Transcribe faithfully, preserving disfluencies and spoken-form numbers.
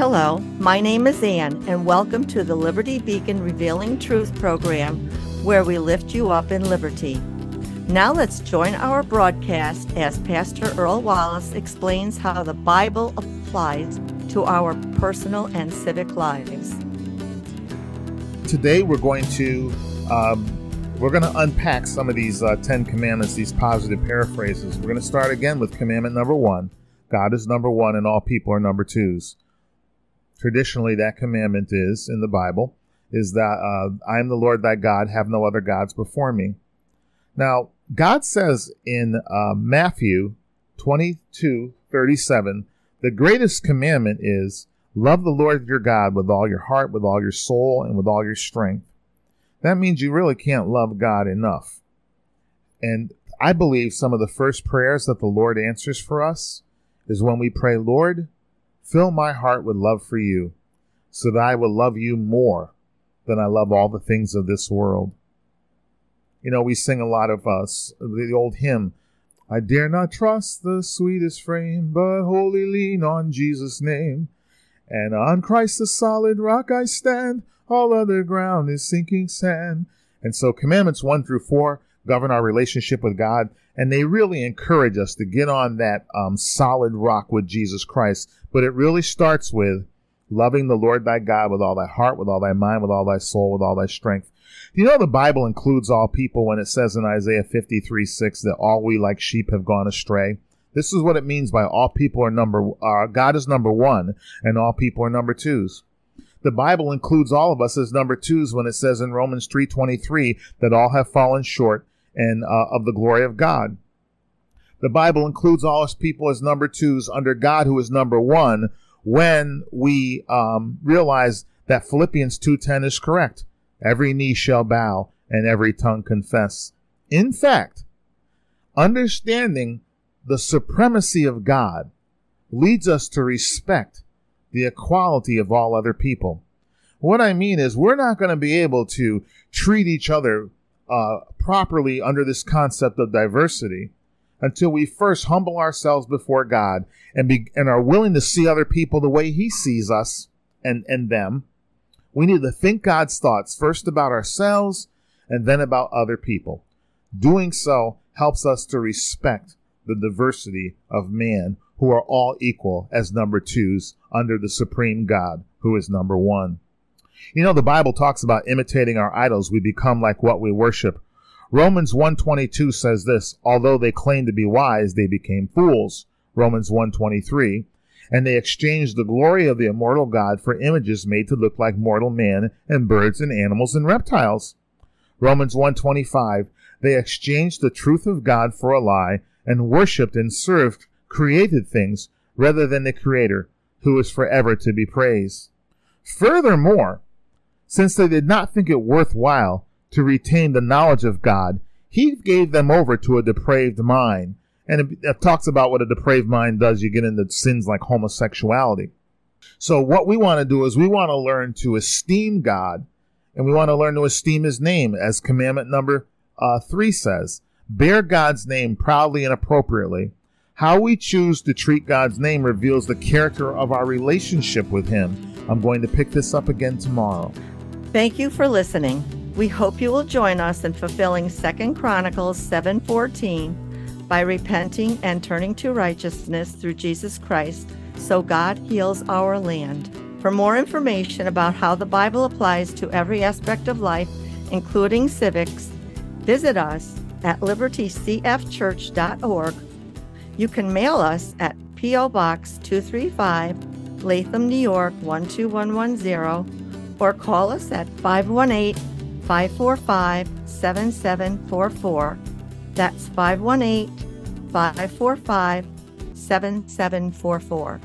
Hello, my name is Ann, and welcome to the Liberty Beacon Revealing Truth program, where we lift you up in liberty. Now let's join our broadcast as Pastor Earl Wallace explains how the Bible applies to our personal and civic lives. Today we're going to um, we're going to unpack some of these uh, Ten Commandments, these positive paraphrases. We're going to start again with commandment number one: God is number one, and all people are number twos. Traditionally, that commandment is in the Bible is that uh, I am the Lord thy God; have no other gods before me. Now, God says in uh, Matthew twenty-two thirty-seven, the greatest commandment is love the Lord your God with all your heart, with all your soul, and with all your strength. That means you really can't love God enough. And I believe some of the first prayers that the Lord answers for us is when we pray, Lord, fill my heart with love for you, so that I will love you more than I love all the things of this world. You know, we sing a lot of us, uh, the old hymn, I dare not trust the sweetest frame, but wholly lean on Jesus' name. And on Christ the solid rock I stand, all other ground is sinking sand. And so commandments one through four govern our relationship with God, and they really encourage us to get on that um, solid rock with Jesus Christ. But it really starts with loving the Lord thy God with all thy heart, with all thy mind, with all thy soul, with all thy strength. You know, the Bible includes all people when it says in Isaiah fifty-three six that all we like sheep have gone astray. This is what it means by all people are number, uh, God is number one and all people are number twos. The Bible includes all of us as number twos when it says in Romans three twenty-three that all have fallen short and uh, of the glory of God. The Bible includes all us people as number twos under God, who is number one, when we um, realize that Philippians two ten is correct. Every knee shall bow and every tongue confess. In fact, understanding the supremacy of God leads us to respect the equality of all other people. What I mean is, we're not going to be able to treat each other uh, properly under this concept of diversity until we first humble ourselves before God and be, and are willing to see other people the way he sees us and, and them. We need to think God's thoughts first about ourselves and then about other people. Doing so helps us to respect the diversity of man, who are all equal as number twos under the supreme God, who is number one. You know, the Bible talks about imitating our idols. We become like what we worship. Romans one twenty-two says this: although they claimed to be wise, they became fools. Romans one twenty-three. And they exchanged the glory of the immortal God for images made to look like mortal man and birds and animals and reptiles. Romans one twenty-five, they exchanged the truth of God for a lie and worshipped and served created things rather than the Creator, who is forever to be praised. Furthermore, since they did not think it worthwhile to retain the knowledge of God, he gave them over to a depraved mind. And it talks about what a depraved mind does. You get into sins like homosexuality. So what we want to do is we want to learn to esteem God, and we want to learn to esteem his name, as commandment number uh, three says. Bear God's name proudly and appropriately. How we choose to treat God's name reveals the character of our relationship with him. I'm going to pick this up again tomorrow. Thank you for listening. We hope you will join us in fulfilling Second Chronicles seven fourteen. By repenting and turning to righteousness through Jesus Christ, so God heals our land. For more information about how the Bible applies to every aspect of life, including civics, visit us at liberty c f church dot org. You can mail us at P O Box two thirty-five, Latham, New York one two one one zero, or call us at five one eight, five four five, seven seven four four. That's five one eight, five four five, seven seven four four.